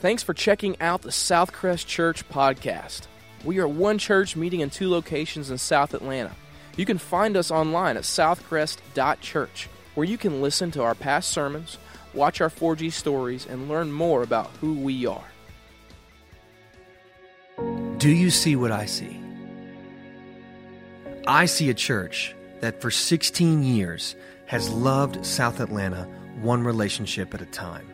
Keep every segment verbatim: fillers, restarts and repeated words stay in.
Thanks for checking out the Southcrest Church podcast. We are one church meeting in two locations in South Atlanta. You can find us online at southcrest dot church, where you can listen to our past sermons, watch our four G stories, and learn more about who we are. Do you see what I see? I see a church that for sixteen years has loved South Atlanta one relationship at a time.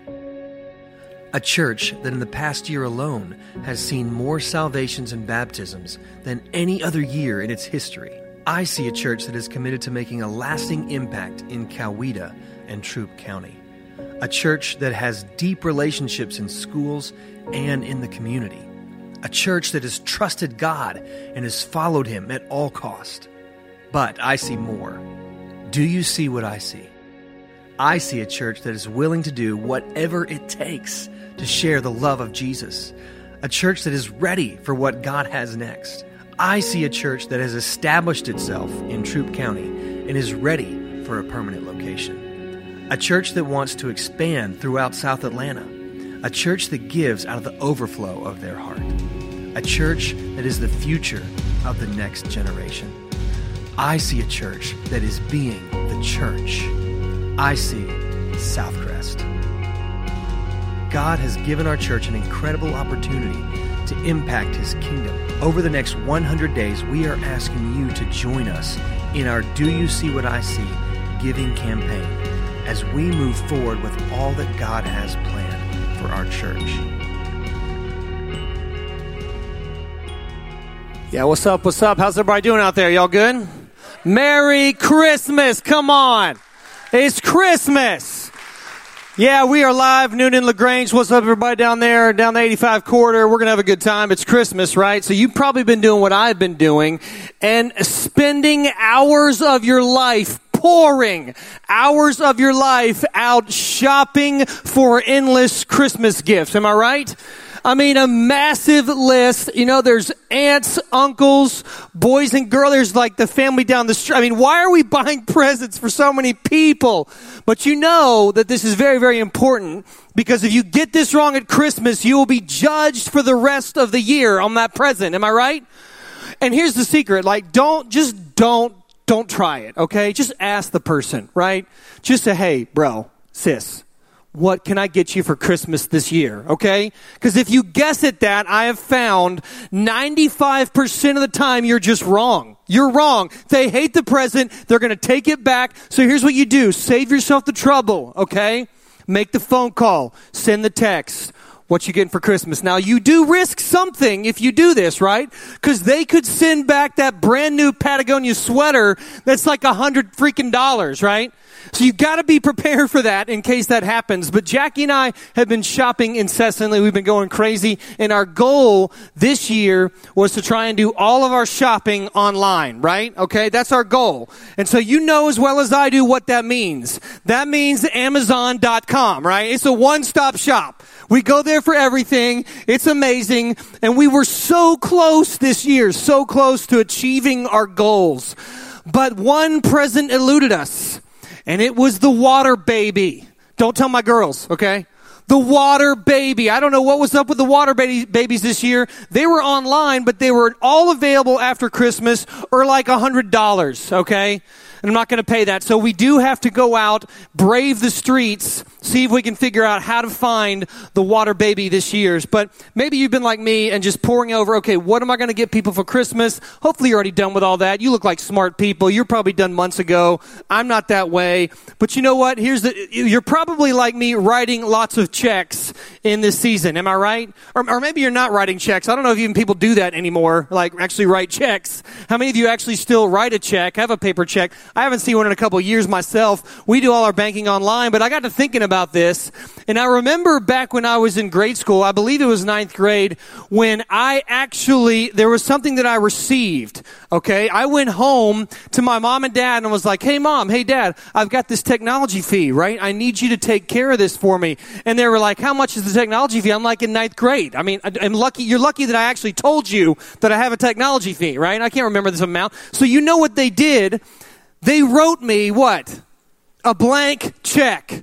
A church that in the past year alone has seen more salvations and baptisms than any other year in its history. I see a church that is committed to making a lasting impact in Coweta and Troop County. A church that has deep relationships in schools and in the community. A church that has trusted God and has followed Him at all cost. But I see more. Do you see what I see? I see a church that is willing to do whatever it takes to share the love of Jesus. A church that is ready for what God has next. I see a church that has established itself in Troop County and is ready for a permanent location. A church that wants to expand throughout South Atlanta. A church that gives out of the overflow of their heart. A church that is the future of the next generation. I see a church that is being the church. I see Southcrest. God has given our church an incredible opportunity to impact His kingdom. Over the next one hundred days, we are asking you to join us in our Do You See What I See giving campaign as we move forward with all that God has planned for our church. Yeah, what's up, what's up? How's everybody doing out there? Y'all good? Merry Christmas, come on. It's Christmas. Yeah, we are live, Newnan, LaGrange. What's up, everybody down there, down the eighty-five corridor? We're going to have a good time. It's Christmas, right? So you've probably been doing what I've been doing and spending hours of your life pouring hours of your life out shopping for endless Christmas gifts. Am I right? I mean, a massive list. You know, there's aunts, uncles, boys and girls. There's like the family down the street. I mean, why are we buying presents for so many people? But you know that this is very, very important, because if you get this wrong at Christmas, you will be judged for the rest of the year on that present. Am I right? And here's the secret. Like, don't, just don't. Don't try it, okay? Just ask the person, right? Just say, hey, bro, sis, what can I get you for Christmas this year, okay? Because if you guess at that, I have found ninety-five percent of the time you're just wrong. You're wrong. They hate the present. They're going to take it back. So here's what you do. Save yourself the trouble, okay? Make the phone call. Send the text. What you getting for Christmas? Now, you do risk something if you do this, right? Because they could send back that brand new Patagonia sweater that's like a hundred freaking dollars, right? So you got to be prepared for that in case that happens. But Jackie and I have been shopping incessantly. We've been going crazy. And our goal this year was to try and do all of our shopping online, right? Okay, that's our goal. And so you know as well as I do what that means. That means Amazon dot com, right? It's a one-stop shop. We go there for everything. It's amazing. And we were so close this year, so close to achieving our goals. But one present eluded us, and it was the water baby. Don't tell my girls, okay? The water baby. I don't know what was up with the water baby babies this year. They were online, but they were all available after Christmas or like one hundred dollars, okay? And I'm not going to pay that. So we do have to go out, brave the streets, see if we can figure out how to find the water baby this year's. But maybe you've been like me and just pouring over, okay, what am I going to get people for Christmas? Hopefully you're already done with all that. You look like smart people. You're probably done months ago. I'm not that way. But you know what? Here's the, you're probably like me, writing lots of checks in this season. Am I right? Or, or maybe you're not writing checks. I don't know if even people do that anymore, like actually write checks. How many of you actually still write a check, have a paper check? I haven't seen one in a couple of years myself. We do all our banking online, but I got to thinking about this. And I remember back when I was in grade school, I believe it was ninth grade, when I actually, there was something that I received, okay? I went home to my mom and dad and was like, hey, mom, hey, dad, I've got this technology fee, right? I need you to take care of this for me. And they were like, how much is the technology fee? I'm like, in ninth grade. I mean, I'm lucky. You're lucky that I actually told you that I have a technology fee, right? I can't remember this amount. So you know what they did. They wrote me, what? A blank check.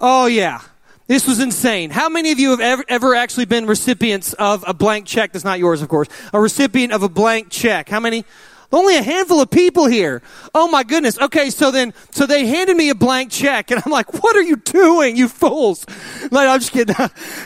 Oh, yeah. This was insane. How many of you have ever, ever actually been recipients of a blank check? That's not yours, of course. A recipient of a blank check. How many? Only a handful of people here. Oh, my goodness. Okay, so then, so they handed me a blank check, and I'm like, what are you doing, you fools? Like, I'm just kidding.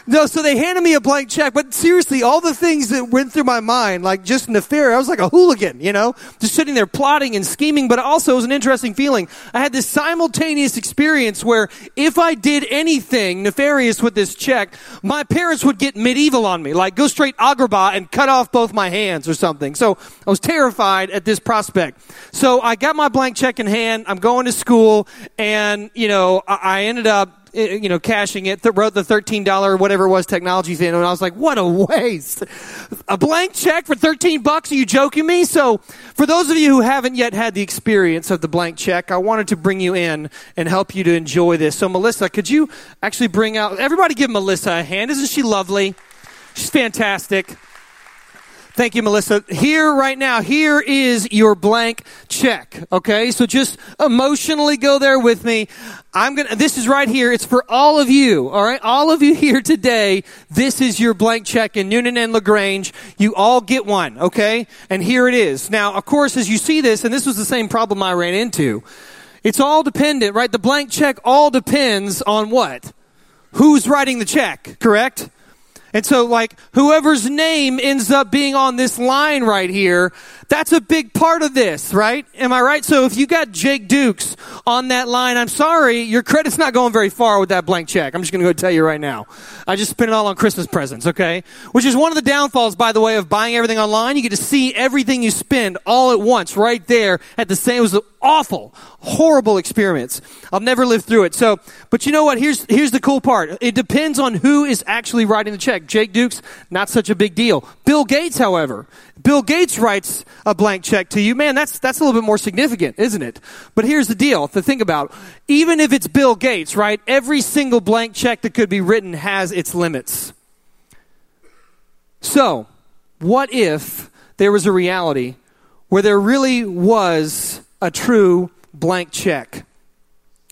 No, so they handed me a blank check, but seriously, all the things that went through my mind, like just in the fair, I was like a hooligan, you know, just sitting there plotting and scheming, but also it was an interesting feeling. I had this simultaneous experience where if I did anything nefarious with this check, my parents would get medieval on me, like go straight Agrabah and cut off both my hands or something. So I was terrified at this prospect. So I got my blank check in hand. I'm going to school, and, you know, I ended up, you know, cashing it, th- wrote the thirteen dollars, whatever it was, technology thing, and I was like, what a waste. A blank check for thirteen bucks? Are you joking me? So for those of you who haven't yet had the experience of the blank check, I wanted to bring you in and help you to enjoy this. So Melissa, could you actually bring out, everybody give Melissa a hand. Isn't she lovely? She's fantastic. Thank you, Melissa. Here right now, here is your blank check, okay? So just emotionally go there with me. I'm gonna, this is right here. It's for all of you, all right? All of you here today, this is your blank check in Newnan and LaGrange. You all get one, okay? And here it is. Now, of course, as you see this, and this was the same problem I ran into, it's all dependent, right? The blank check all depends on what? Who's writing the check, correct? And so, like, whoever's name ends up being on this line right here, that's a big part of this, right? Am I right? So if you got Jake Dukes on that line, I'm sorry, your credit's not going very far with that blank check. I'm just going to go tell you right now. I just spent it all on Christmas presents, okay? Which is one of the downfalls, by the way, of buying everything online. You get to see everything you spend all at once right there at the same. It was an awful, horrible experience. I'll never live through it. So, but you know what? Here's, here's the cool part. It depends on who is actually writing the check. Jake Dukes, not such a big deal. Bill Gates, however, Bill Gates writes a blank check to you. Man, that's that's a little bit more significant, isn't it? But here's the deal to think about. Even if it's Bill Gates, right, every single blank check that could be written has its limits. So what if there was a reality where there really was a true blank check?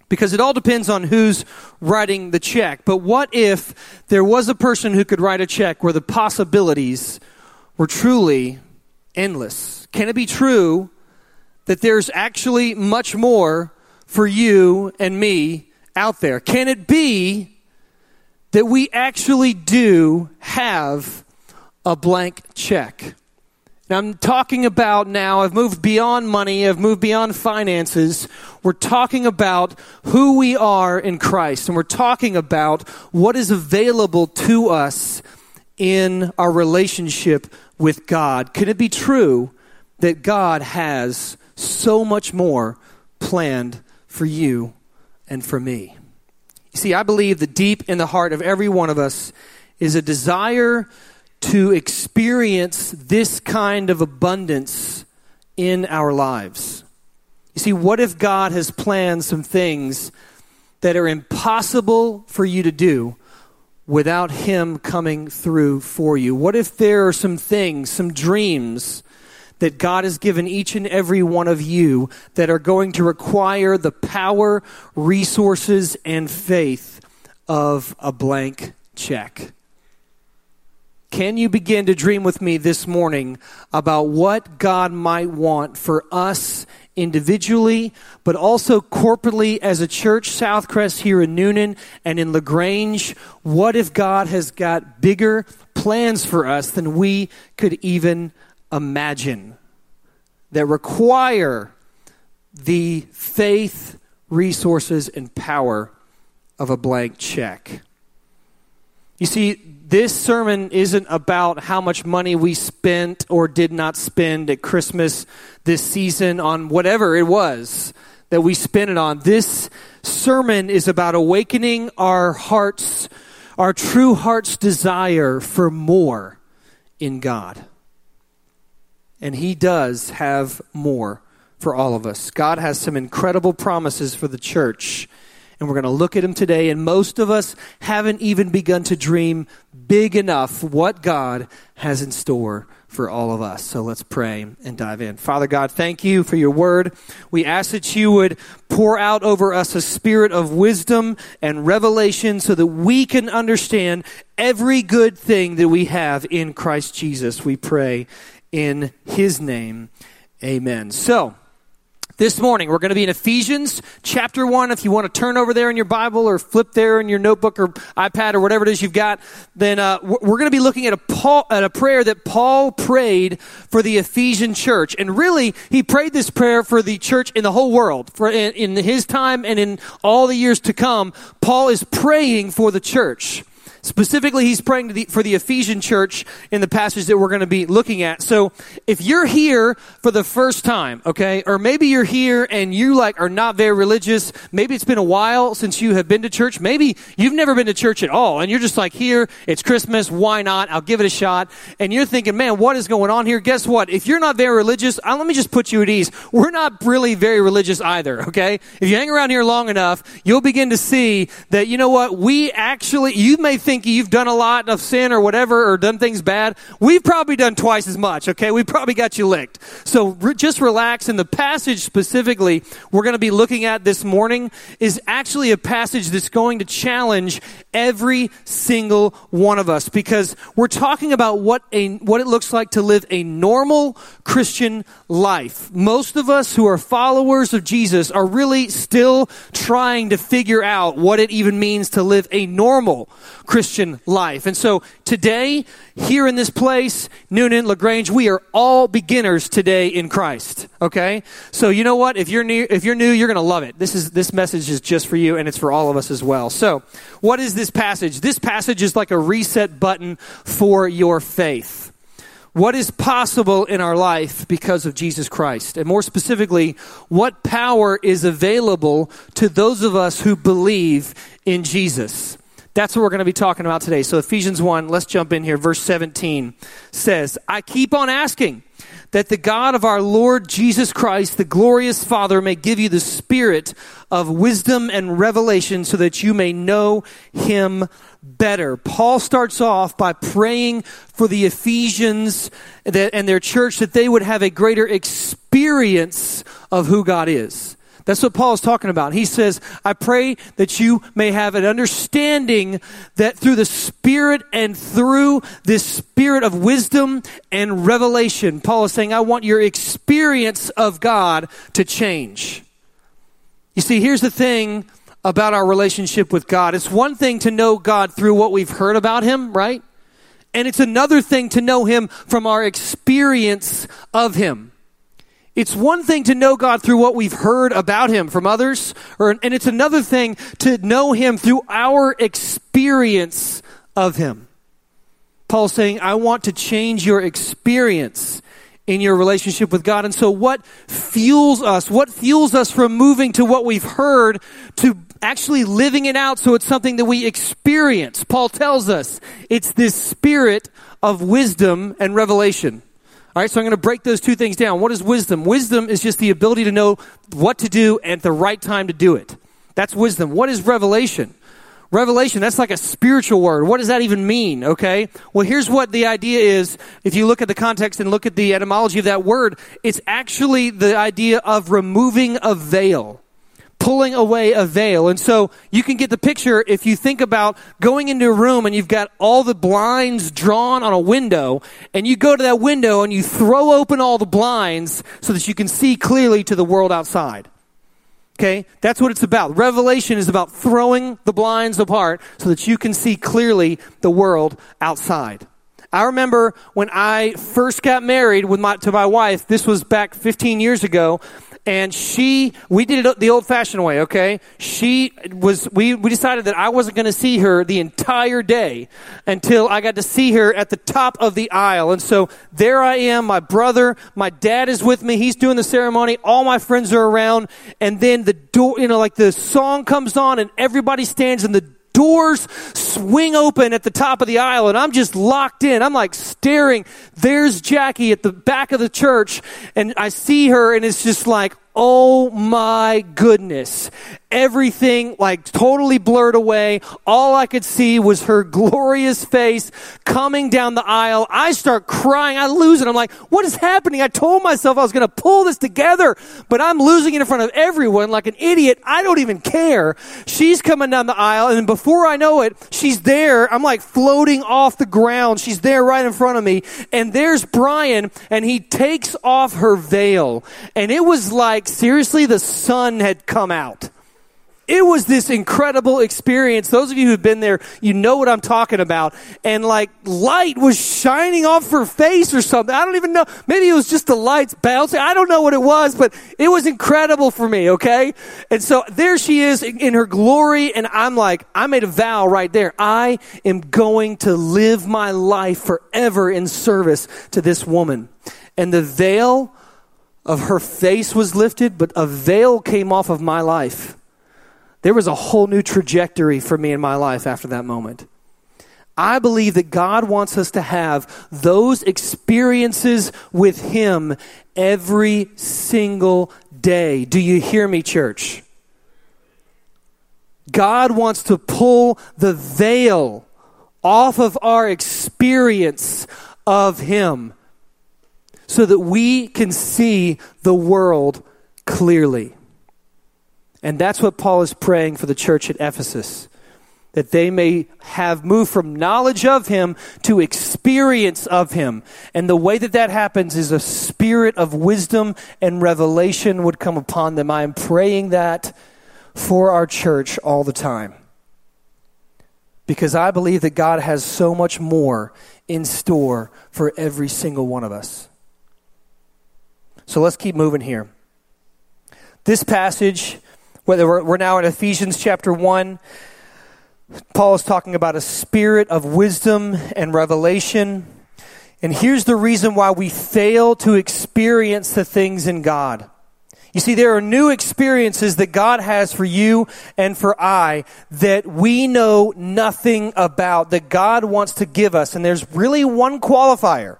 Because it all depends on who's writing the check. But what if there was a person who could write a check where the possibilities were truly endless? Can it be true that there's actually much more for you and me out there? Can it be that we actually do have a blank check? Now, I'm talking about now, I've moved beyond money, I've moved beyond finances. We're talking about who we are in Christ, and we're talking about what is available to us in our relationship with God. Can it be true that God has so much more planned for you and for me? You see, I believe that deep in the heart of every one of us is a desire to experience this kind of abundance in our lives. You see, what if God has planned some things that are impossible for you to do without Him coming through for you? What if there are some things, some dreams that God has given each and every one of you that are going to require the power, resources, and faith of a blank check? Can you begin to dream with me this morning about what God might want for us individually, but also corporately as a church, Southcrest here in Newnan and in LaGrange? What if God has got bigger plans for us than we could even imagine that require the faith, resources, and power of a blank check? You see, this sermon isn't about how much money we spent or did not spend at Christmas this season on whatever it was that we spent it on. This sermon is about awakening our hearts, our true heart's desire for more in God. And He does have more for all of us. God has some incredible promises for the church. And we're going to look at them today, and most of us haven't even begun to dream big enough what God has in store for all of us. So let's pray and dive in. Father God, thank you for your word. We ask that you would pour out over us a spirit of wisdom and revelation so that we can understand every good thing that we have in Christ Jesus. We pray in his name. Amen. So this morning, we're going to be in Ephesians chapter one. If you want to turn over there in your Bible or flip there in your notebook or iPad or whatever it is you've got, then uh, we're going to be looking at a, Paul, at a prayer that Paul prayed for the Ephesian church. And really, he prayed this prayer for the church in the whole world. For in, in his time and in all the years to come, Paul is praying for the church. Specifically, he's praying to the, for the Ephesian church in the passage that we're going to be looking at. So if you're here for the first time, okay, or maybe you're here and you like are not very religious, maybe it's been a while since you have been to church, maybe you've never been to church at all, and you're just like, here, it's Christmas, why not? I'll give it a shot. And you're thinking, man, what is going on here? Guess what? If you're not very religious, I, let me just put you at ease. We're not really very religious either, okay? If you hang around here long enough, you'll begin to see that, you know what, we actually, you may think you've done a lot of sin or whatever or done things bad, we've probably done twice as much, okay? We probably got you licked. So re- just relax. And the passage specifically we're going to be looking at this morning is actually a passage that's going to challenge every single one of us, because we're talking about what a what it looks like to live a normal Christian life. Most of us who are followers of Jesus are really still trying to figure out what it even means to live a normal Christian life. And so today, here in this place, Newnan, LaGrange, we are all beginners today in Christ, okay? So you know what? If you're new, if you're new, you're going to love it. This is this message is just for you, and it's for all of us as well. So what is this passage? This passage is like a reset button for your faith. What is possible in our life because of Jesus Christ? And more specifically, what power is available to those of us who believe in Jesus? That's what we're going to be talking about today. So Ephesians one, let's jump in here. Verse seventeen says, I keep on asking that the God of our Lord Jesus Christ, the glorious Father, may give you the spirit of wisdom and revelation so that you may know him better. Paul starts off by praying for the Ephesians and their church that they would have a greater experience of who God is. That's what Paul is talking about. He says, I pray that you may have an understanding that through the Spirit and through this Spirit of wisdom and revelation, Paul is saying, I want your experience of God to change. You see, here's the thing about our relationship with God. It's one thing to know God through what we've heard about him, right? And it's another thing to know him from our experience of him. It's one thing to know God through what we've heard about him from others, or, and it's another thing to know him through our experience of him. Paul's saying, I want to change your experience in your relationship with God. And so what fuels us, what fuels us from moving to what we've heard to actually living it out so it's something that we experience? Paul tells us it's this spirit of wisdom and revelation. All right, so I'm going to break those two things down. What is wisdom? Wisdom is just the ability to know what to do and at the right time to do it. That's wisdom. What is revelation? Revelation, that's like a spiritual word. What does that even mean, okay? Well, here's what the idea is. If you look at the context and look at the etymology of that word, it's actually the idea of removing a veil, pulling away a veil. And so you can get the picture if you think about going into a room and you've got all the blinds drawn on a window, and you go to that window and you throw open all the blinds so that you can see clearly to the world outside. Okay? That's what it's about. Revelation is about throwing the blinds apart so that you can see clearly the world outside. I remember when I first got married with my, to my wife, this was back fifteen years ago, and she, we did it the old-fashioned way, okay? She was, we, we decided that I wasn't going to see her the entire day until I got to see her at the top of the aisle. And so there I am, my brother, my dad is with me, he's doing the ceremony, all my friends are around, and then the door, you know, like the song comes on and everybody stands and the doors swing open at the top of the aisle, and I'm just locked in. I'm like staring. There's Jackie at the back of the church, and I see her, and it's just like, oh my goodness. everything like totally blurred away. All I could see was her glorious face coming down the aisle. I start crying. I lose it. I'm like, what is happening? I told myself I was going to pull this together, but I'm losing it in front of everyone like an idiot. I don't even care. She's coming down the aisle, and before I know it, she's there. I'm like floating off the ground. She's there right in front of me, and there's Brian, and he takes off her veil, and it was like, seriously, the sun had come out. It was this incredible experience. Those of you who've been there, you know what I'm talking about. And like light was shining off her face or something. I don't even know. Maybe it was just the lights bouncing. I don't know what it was, but it was incredible for me, okay? And so there she is in her glory. And I'm like, I made a vow right there. I am going to live my life forever in service to this woman. And the veil of her face was lifted, but a veil came off of my life. There was a whole new trajectory for me in my life after that moment. I believe that God wants us to have those experiences with Him every single day. Do you hear me, church? God wants to pull the veil off of our experience of Him so that we can see the world clearly. And that's what Paul is praying for the church at Ephesus, that they may have moved from knowledge of Him to experience of Him. And the way that that happens is a spirit of wisdom and revelation would come upon them. I am praying that for our church all the time, because I believe that God has so much more in store for every single one of us. So let's keep moving here. This passage... Whether we're now in Ephesians chapter one, Paul is talking about a spirit of wisdom and revelation. And here's the reason why we fail to experience the things in God. You see, there are new experiences that God has for you and for I that we know nothing about, that God wants to give us. And there's really one qualifier.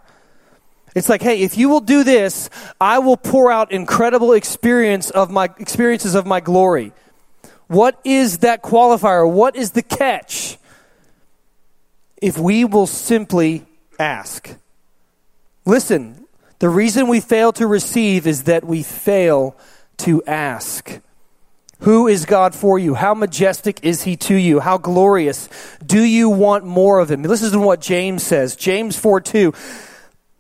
It's like, hey, if you will do this, I will pour out incredible experience of my experiences of my glory. What is that qualifier? What is the catch? If we will simply ask. Listen, the reason we fail to receive is that we fail to ask. Who is God for you? How majestic is He to you? How glorious? Do you want more of Him? Listen to what James says. James four two.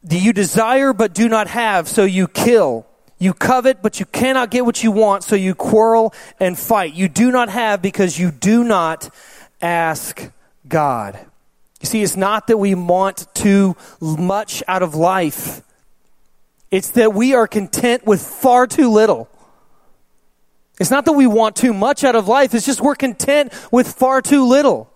Do you desire but do not have, so you kill? You covet but you cannot get what you want, so you quarrel and fight. You do not have because you do not ask God. You see, it's not that we want too much out of life. It's that we are content with far too little. It's not that we want too much out of life. It's just we're content with far too little.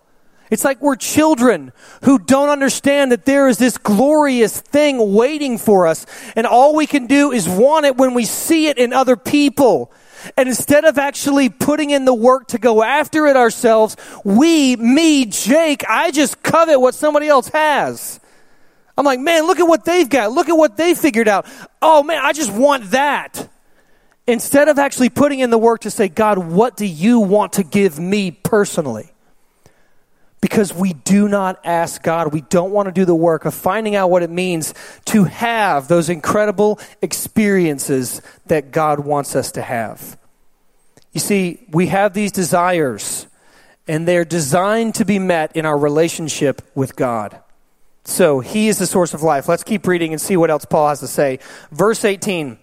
It's like we're children who don't understand that there is this glorious thing waiting for us, and all we can do is want it when we see it in other people. And instead of actually putting in the work to go after it ourselves, we, me, Jake, I just covet what somebody else has. I'm like, man, look at what they've got. Look at what they figured out. Oh, man, I just want that. Instead of actually putting in the work to say, God, what do you want to give me personally? Because we do not ask God. We don't want to do the work of finding out what it means to have those incredible experiences that God wants us to have. You see, we have these desires, and they're designed to be met in our relationship with God. So He is the source of life. Let's keep reading and see what else Paul has to say. Verse eighteen.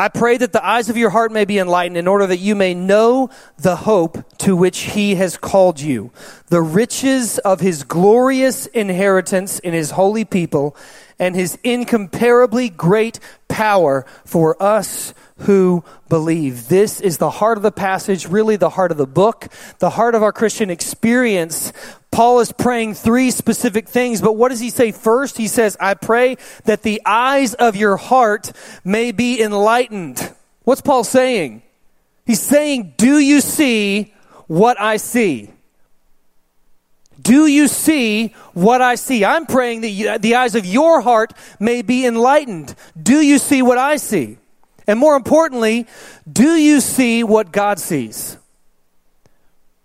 I pray that the eyes of your heart may be enlightened, in order that you may know the hope to which He has called you, the riches of His glorious inheritance in His holy people, and His incomparably great power for us who believe. This is the heart of the passage, really the heart of the book, the heart of our Christian experience. Paul is praying three specific things, but what does he say first? He says, I pray that the eyes of your heart may be enlightened. What's Paul saying? He's saying, do you see what I see? Do you see what I see? I'm praying that you, the eyes of your heart may be enlightened. Do you see what I see? And more importantly, do you see what God sees?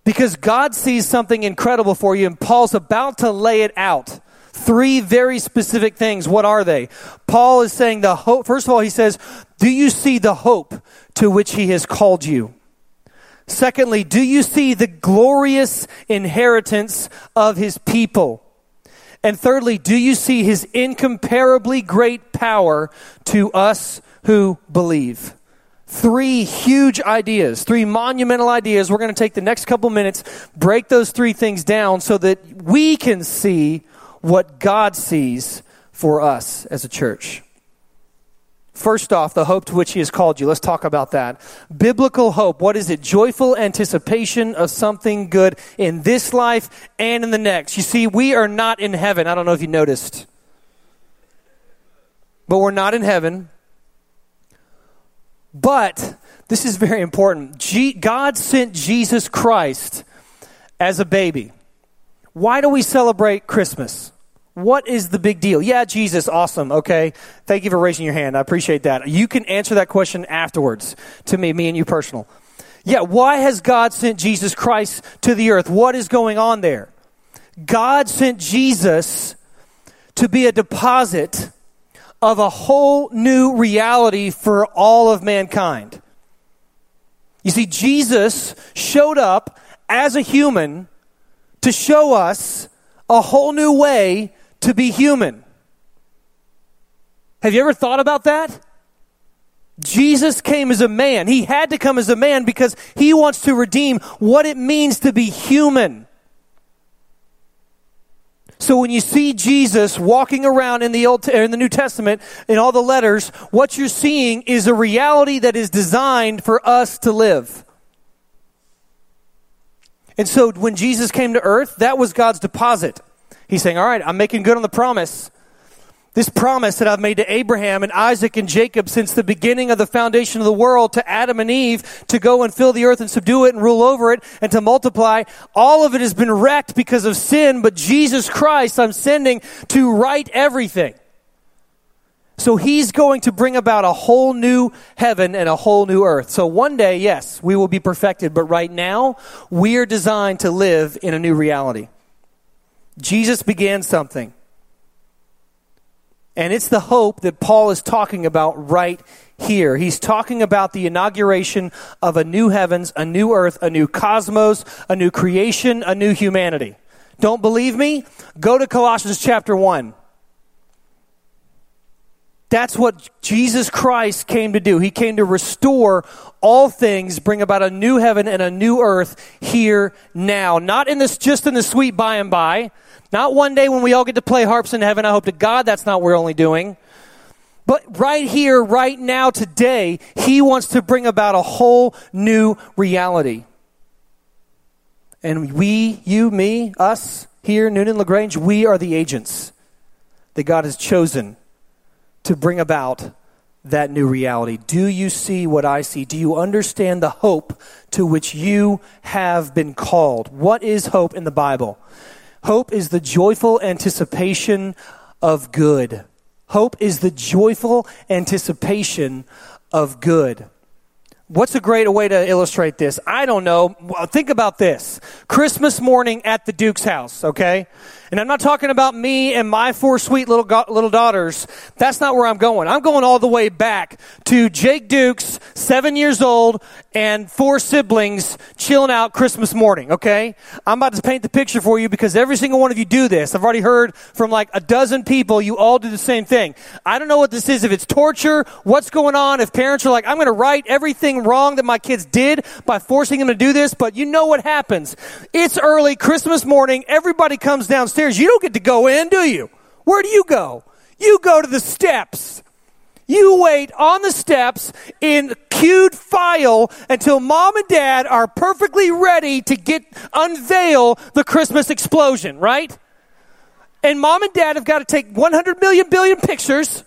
Because God sees something incredible for you, and Paul's about to lay it out. Three very specific things. What are they? Paul is saying the hope. First of all, he says, do you see the hope to which he has called you? Secondly, do you see the glorious inheritance of his people? And thirdly, do you see his incomparably great power to us who believe? Three huge ideas, three monumental ideas. We're going to take the next couple minutes, break those three things down so that we can see what God sees for us as a church. First off, the hope to which he has called you. Let's talk about that. Biblical hope. What is it? Joyful anticipation of something good in this life and in the next. You see, we are not in heaven. I don't know if you noticed. But we're not in heaven. But this is very important. G- God sent Jesus Christ as a baby. Why do we celebrate Christmas? What is the big deal? Yeah, Jesus, awesome, okay. Thank you for raising your hand. I appreciate that. You can answer that question afterwards to me, me and you personal. Yeah, why has God sent Jesus Christ to the earth? What is going on there? God sent Jesus to be a deposit of a whole new reality for all of mankind. You see, Jesus showed up as a human to show us a whole new way to be human. Have you ever thought about that? Jesus came as a man. He had to come as a man because he wants to redeem what it means to be human. So when you see Jesus walking around in the Old in the New Testament, in all the letters, what you're seeing is a reality that is designed for us to live. And so when Jesus came to earth, that was God's deposit. He's saying, all right, I'm making good on the promise. This promise that I've made to Abraham and Isaac and Jacob since the beginning of the foundation of the world, to Adam and Eve, to go and fill the earth and subdue it and rule over it and to multiply. All of it has been wrecked because of sin, but Jesus Christ I'm sending to right everything. So he's going to bring about a whole new heaven and a whole new earth. So one day, yes, we will be perfected. But right now, we are designed to live in a new reality. Jesus began something. And it's the hope that Paul is talking about right here. He's talking about the inauguration of a new heavens, a new earth, a new cosmos, a new creation, a new humanity. Don't believe me? Go to Colossians chapter one. That's what Jesus Christ came to do. He came to restore all things, bring about a new heaven and a new earth here now. Not in this, just in the sweet by and by. Not one day when we all get to play harps in heaven. I hope to God that's not what we're only doing. But right here, right now, today, he wants to bring about a whole new reality. And we, you, me, us here, Newnan, LaGrange, we are the agents that God has chosen to bring about that new reality. Do you see what I see? Do you understand the hope to which you have been called? What is hope in the Bible? Hope is the joyful anticipation of good. Hope is the joyful anticipation of good. What's a great way to illustrate this? I don't know. Think about this. Christmas morning at the Duke's house, okay? And I'm not talking about me and my four sweet little go- little daughters. That's not where I'm going. I'm going all the way back to Jake Dukes, seven years old, and four siblings chilling out Christmas morning, okay? I'm about to paint the picture for you because every single one of you do this. I've already heard from like a dozen people, you all do the same thing. I don't know what this is, if it's torture, what's going on, if parents are like, I'm going to write everything wrong that my kids did by forcing them to do this, but you know what happens. It's early Christmas morning. Everybody comes downstairs. You don't get to go in, do you? Where do you go? You go to the steps. You wait on the steps in queued file until mom and dad are perfectly ready to get unveil the Christmas explosion, right? And mom and dad have got to take one hundred million billion pictures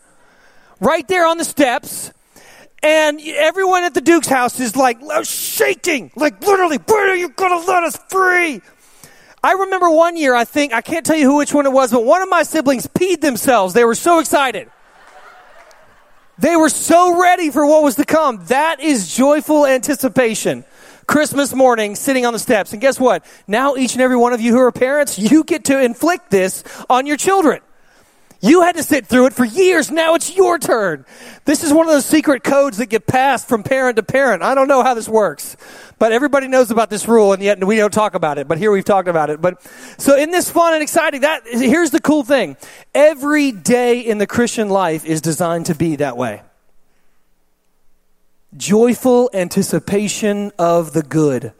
right there on the steps. And everyone at the Duke's house is like shaking, like literally, when are you going to let us free? I remember one year, I think, I can't tell you who which one it was, but one of my siblings peed themselves. They were so excited. They were so ready for what was to come. That is joyful anticipation. Christmas morning sitting on the steps. And guess what? Now each and every one of you who are parents, you get to inflict this on your children. You had to sit through it for years. Now it's your turn. This is one of those secret codes that get passed from parent to parent. I don't know how this works, but everybody knows about this rule, and yet we don't talk about it. But here we've talked about it. But so in this fun and exciting, that here's the cool thing. Every day in the Christian life is designed to be that way. Joyful anticipation of the good.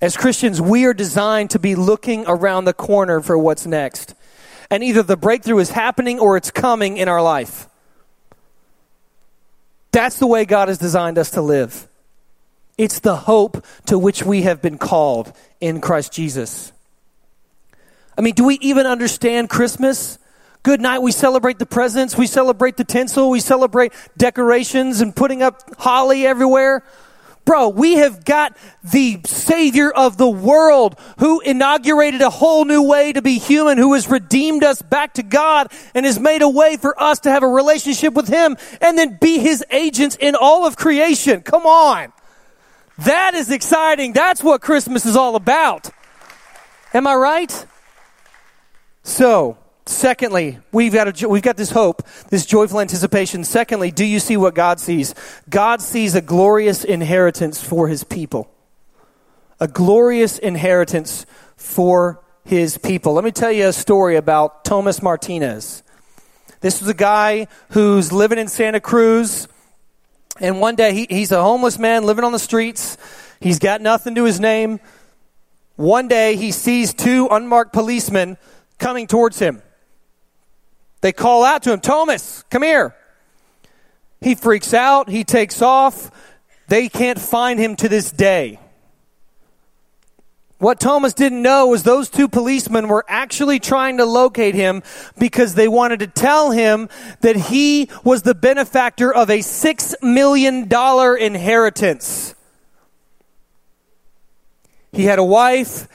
As Christians, we are designed to be looking around the corner for what's next. And either the breakthrough is happening or it's coming in our life. That's the way God has designed us to live. It's the hope to which we have been called in Christ Jesus. I mean, do we even understand Christmas? Good night, we celebrate the presents, we celebrate the tinsel, we celebrate decorations and putting up holly everywhere. Bro, we have got the Savior of the world who inaugurated a whole new way to be human, who has redeemed us back to God and has made a way for us to have a relationship with Him and then be His agents in all of creation. Come on. That is exciting. That's what Christmas is all about. Am I right? So, secondly, we've got a, we've got this hope, this joyful anticipation. Secondly, do you see what God sees? God sees a glorious inheritance for His people. A glorious inheritance for His people. Let me tell you a story about Thomas Martinez. This was a guy who's living in Santa Cruz, and one day he, he's a homeless man living on the streets. He's got nothing to his name. One day he sees two unmarked policemen coming towards him. They call out to him, "Thomas, come here." He freaks out. He takes off. They can't find him to this day. What Thomas didn't know was those two policemen were actually trying to locate him because they wanted to tell him that he was the benefactor of a six million dollars inheritance. He had a wife.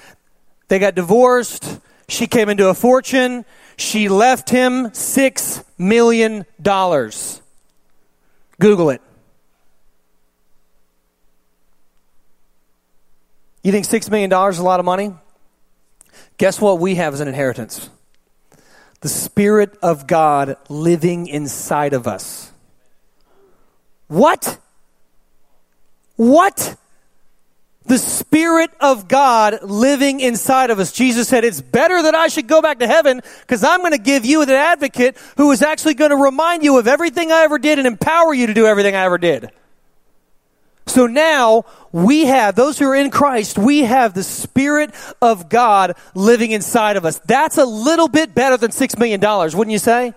They got divorced. She came into a fortune. She left him six million dollars. Google it. You think six million dollars is a lot of money? Guess what we have as an inheritance? The Spirit of God living inside of us. What? What? The Spirit of God living inside of us. Jesus said, it's better that I should go back to heaven because I'm going to give you an advocate who is actually going to remind you of everything I ever did and empower you to do everything I ever did. So now we have, those who are in Christ, we have the Spirit of God living inside of us. That's a little bit better than six million dollars, wouldn't you say?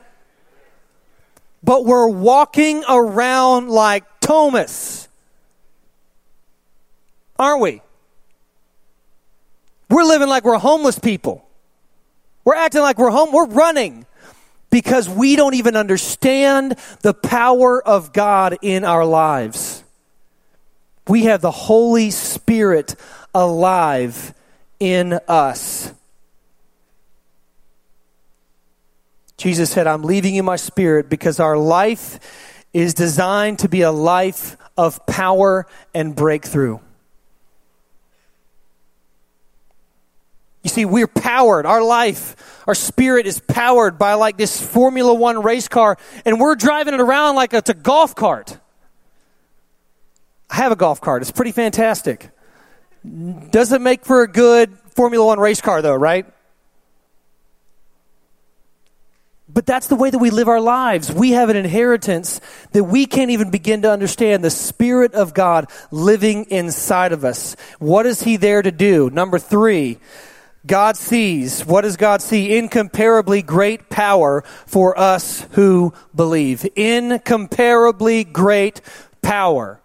But we're walking around like Thomas. Aren't we? We're living like we're homeless people. We're acting like we're home. We're running because we don't even understand the power of God in our lives. We have the Holy Spirit alive in us. Jesus said, I'm leaving you my Spirit because our life is designed to be a life of power and breakthrough. You see, we're powered. Our life, our spirit is powered by like this Formula One race car, and we're driving it around like it's a golf cart. I have a golf cart. It's pretty fantastic. Doesn't make for a good Formula One race car, though, right? But that's the way that we live our lives. We have an inheritance that we can't even begin to understand. The Spirit of God living inside of us. What is He there to do? Number three. God sees, what does God see? Incomparably great power for us who believe. Incomparably great power.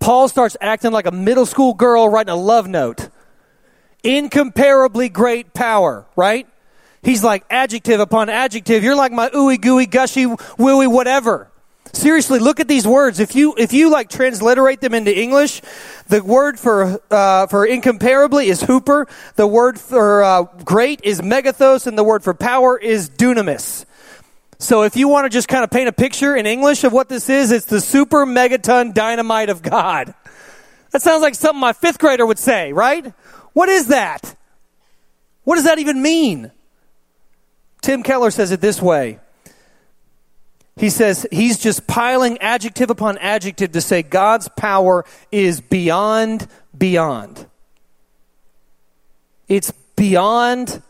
Paul starts acting like a middle school girl writing a love note. Incomparably great power, right? He's like adjective upon adjective. You're like my ooey gooey gushy wooey whatever. Seriously, look at these words. If you if you like transliterate them into English, the word for uh, for incomparably is hooper. The word for uh, great is megathos, and the word for power is dunamis. So, if you want to just kind of paint a picture in English of what this is, it's the super megaton dynamite of God. That sounds like something my fifth grader would say, right? What is that? What does that even mean? Tim Keller says it this way. He says he's just piling adjective upon adjective to say God's power is beyond beyond. It's beyond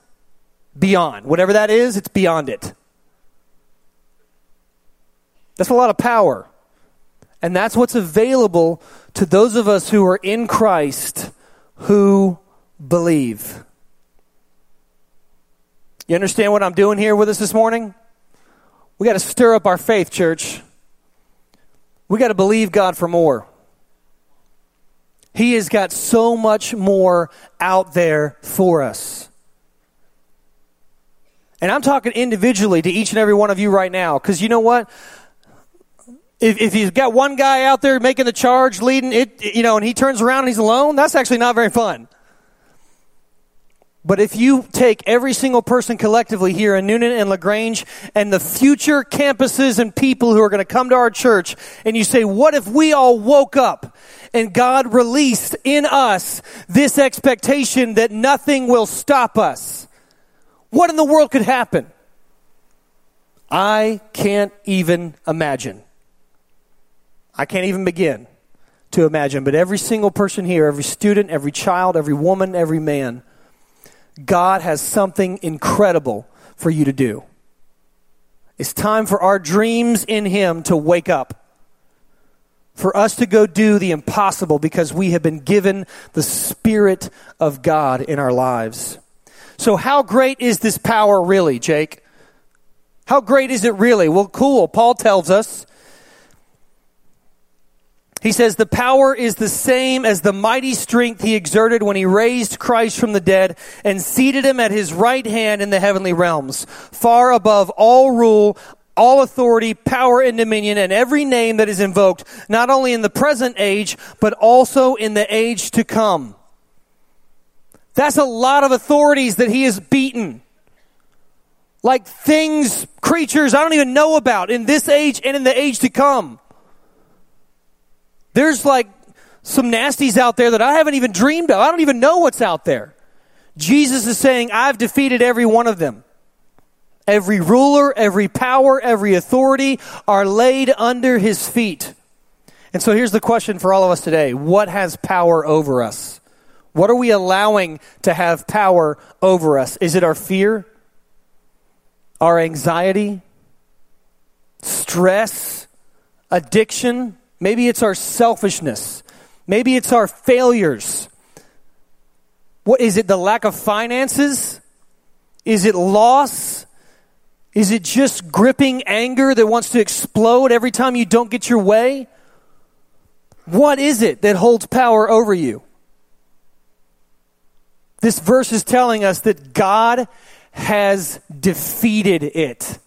beyond. Whatever that is, it's beyond it. That's a lot of power. And that's what's available to those of us who are in Christ who believe. You understand what I'm doing here with us this morning? We got to stir up our faith, church. We got to believe God for more. He has got so much more out there for us. And I'm talking individually to each and every one of you right now, because you know what? If, if you've got one guy out there making the charge, leading it, you know, and he turns around and he's alone, that's actually not very fun. But if you take every single person collectively here in Newnan and LaGrange and the future campuses and people who are going to come to our church, and you say, what if we all woke up and God released in us this expectation that nothing will stop us? What in the world could happen? I can't even imagine. I can't even begin to imagine. But every single person here, every student, every child, every woman, every man, God has something incredible for you to do. It's time for our dreams in Him to wake up. For us to go do the impossible because we have been given the Spirit of God in our lives. So how great is this power really, Jake? How great is it really? Well, cool. Paul tells us. He says, the power is the same as the mighty strength He exerted when He raised Christ from the dead and seated Him at His right hand in the heavenly realms, far above all rule, all authority, power, and dominion, and every name that is invoked, not only in the present age, but also in the age to come. That's a lot of authorities that He has beaten. Like things, creatures I don't even know about in this age and in the age to come. There's like some nasties out there that I haven't even dreamed of. I don't even know what's out there. Jesus is saying, I've defeated every one of them. Every ruler, every power, every authority are laid under His feet. And so here's the question for all of us today. What has power over us? What are we allowing to have power over us? Is it our fear? Our anxiety? Stress? Addiction? Maybe it's our selfishness. Maybe it's our failures. What is it? The lack of finances? Is it loss? Is it just gripping anger that wants to explode every time you don't get your way? What is it that holds power over you? This verse is telling us that God has defeated it.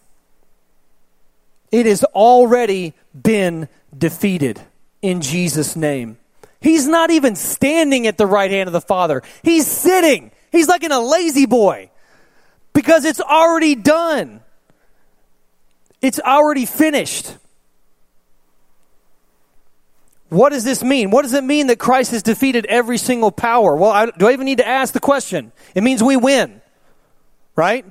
It has already been defeated in Jesus' name. He's not even standing at the right hand of the Father. He's sitting. He's like in a lazy boy because it's already done. It's already finished. What does this mean? What does it mean that Christ has defeated every single power? Well, I, do I even need to ask the question? It means we win, right?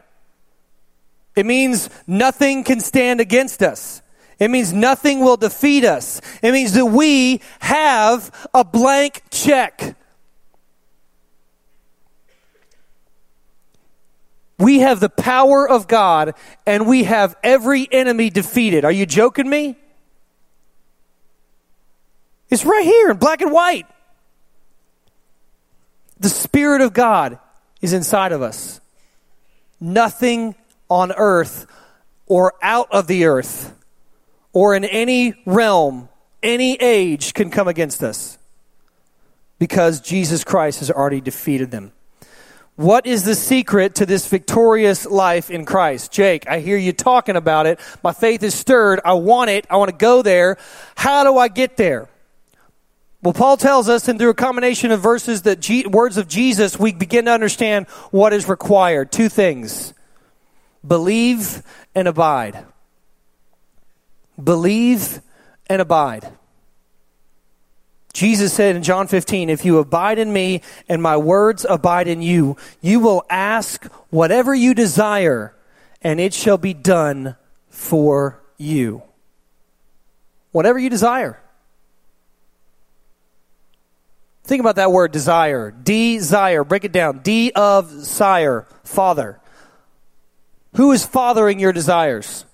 It means nothing can stand against us. It means nothing will defeat us. It means that we have a blank check. We have the power of God, and we have every enemy defeated. Are you joking me? It's right here in black and white. The Spirit of God is inside of us. Nothing on earth or out of the earth or in any realm, any age can come against us because Jesus Christ has already defeated them. What is the secret to this victorious life in Christ? Jake, I hear you talking about it. My faith is stirred. I want it. I want to go there. How do I get there? Well, Paul tells us, and through a combination of verses, that G- words of Jesus, we begin to understand what is required. Two things: believe and abide. Believe and abide. Jesus said in John fifteen, if you abide in me and my words abide in you, you will ask whatever you desire and it shall be done for you. Whatever you desire. Think about that word desire. Desire. Break it down. D of sire. Father. Who is fathering your desires?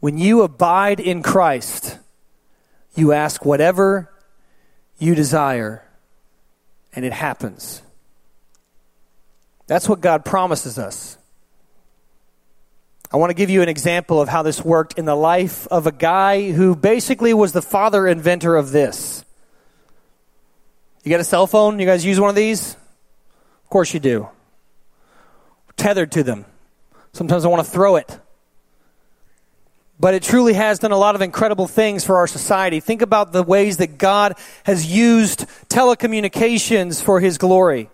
When you abide in Christ, you ask whatever you desire, and it happens. That's what God promises us. I want to give you an example of how this worked in the life of a guy who basically was the father inventor of this. You got a cell phone? You guys use one of these? Of course you do. We're tethered to them. Sometimes I want to throw it. But it truly has done a lot of incredible things for our society. Think about the ways that God has used telecommunications for his glory.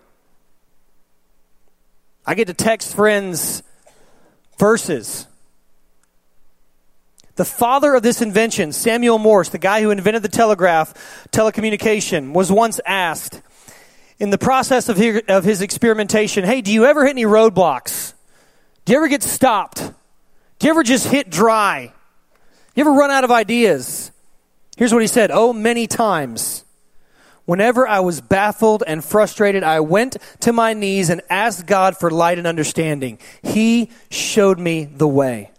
I get to text friends verses. The father of this invention, Samuel Morse, the guy who invented the telegraph, telecommunication, was once asked in the process of his, of his experimentation, hey, do you ever hit any roadblocks? Do you ever get stopped? Do you ever just hit dry? You ever run out of ideas? Here's what he said. Oh, many times. Whenever I was baffled and frustrated, I went to my knees and asked God for light and understanding. He showed me the way.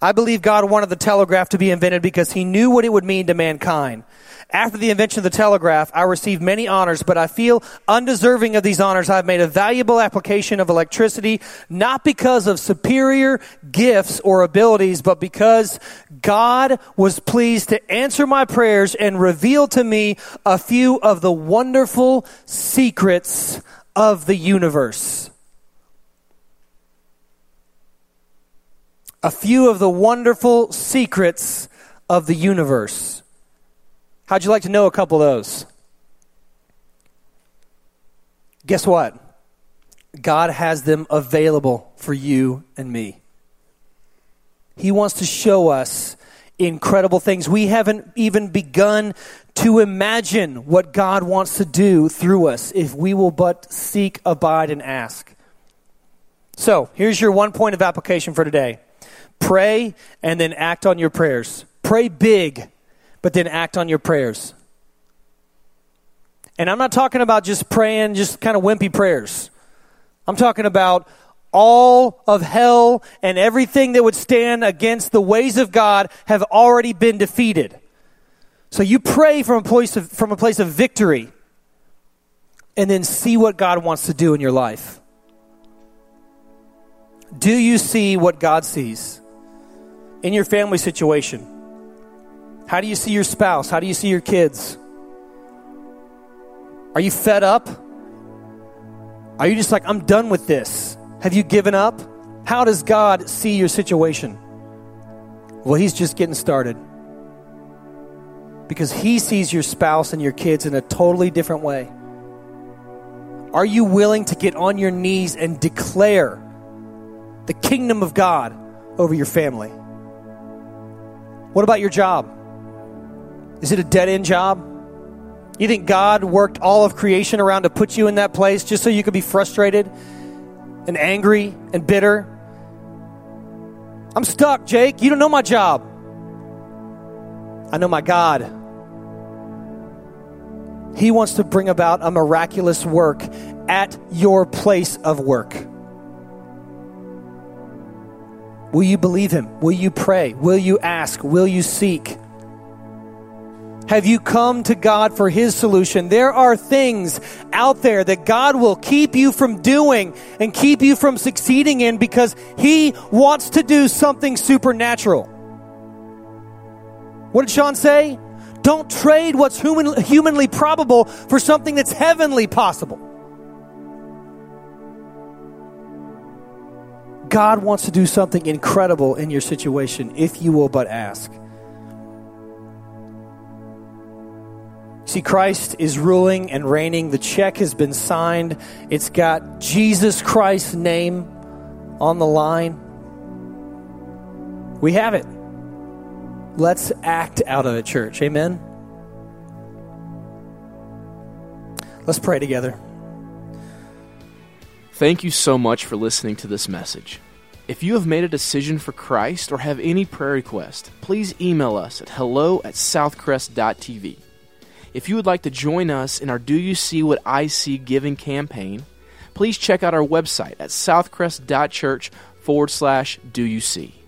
I believe God wanted the telegraph to be invented because he knew what it would mean to mankind. After the invention of the telegraph, I received many honors, but I feel undeserving of these honors. I've made a valuable application of electricity, not because of superior gifts or abilities, but because God was pleased to answer my prayers and reveal to me a few of the wonderful secrets of the universe. A few of the wonderful secrets of the universe. How'd you like to know a couple of those? Guess what? God has them available for you and me. He wants to show us incredible things. We haven't even begun to imagine what God wants to do through us if we will but seek, abide, and ask. So, here's your one point of application for today. Pray and then act on your prayers. Pray big. But then act on your prayers. And I'm not talking about just praying, just kind of wimpy prayers. I'm talking about all of hell and everything that would stand against the ways of God have already been defeated. So you pray from a place of, from a place of victory and then see what God wants to do in your life. Do you see what God sees in your family situation? How do you see your spouse? How do you see your kids? Are you fed up? Are you just like, I'm done with this? Have you given up? How does God see your situation? Well, he's just getting started. Because he sees your spouse and your kids in a totally different way. Are you willing to get on your knees and declare the kingdom of God over your family? What about your job? Is it a dead-end job? You think God worked all of creation around to put you in that place just so you could be frustrated and angry and bitter? I'm stuck, Jake. You don't know my job. I know my God. He wants to bring about a miraculous work at your place of work. Will you believe him? Will you pray? Will you ask? Will you seek? Have you come to God for his solution? There are things out there that God will keep you from doing and keep you from succeeding in because he wants to do something supernatural. What did Sean say? Don't trade what's human, humanly probable for something that's heavenly possible. God wants to do something incredible in your situation if you will but ask. See, Christ is ruling and reigning. The check has been signed. It's got Jesus Christ's name on the line. We have it. Let's act out of it, church. Amen? Let's pray together. Thank you so much for listening to this message. If you have made a decision for Christ or have any prayer request, please email us at hello at southcrest dot t v. If you would like to join us in our Do You See What I See giving campaign, please check out our website at southcrest dot church forward slash do you see.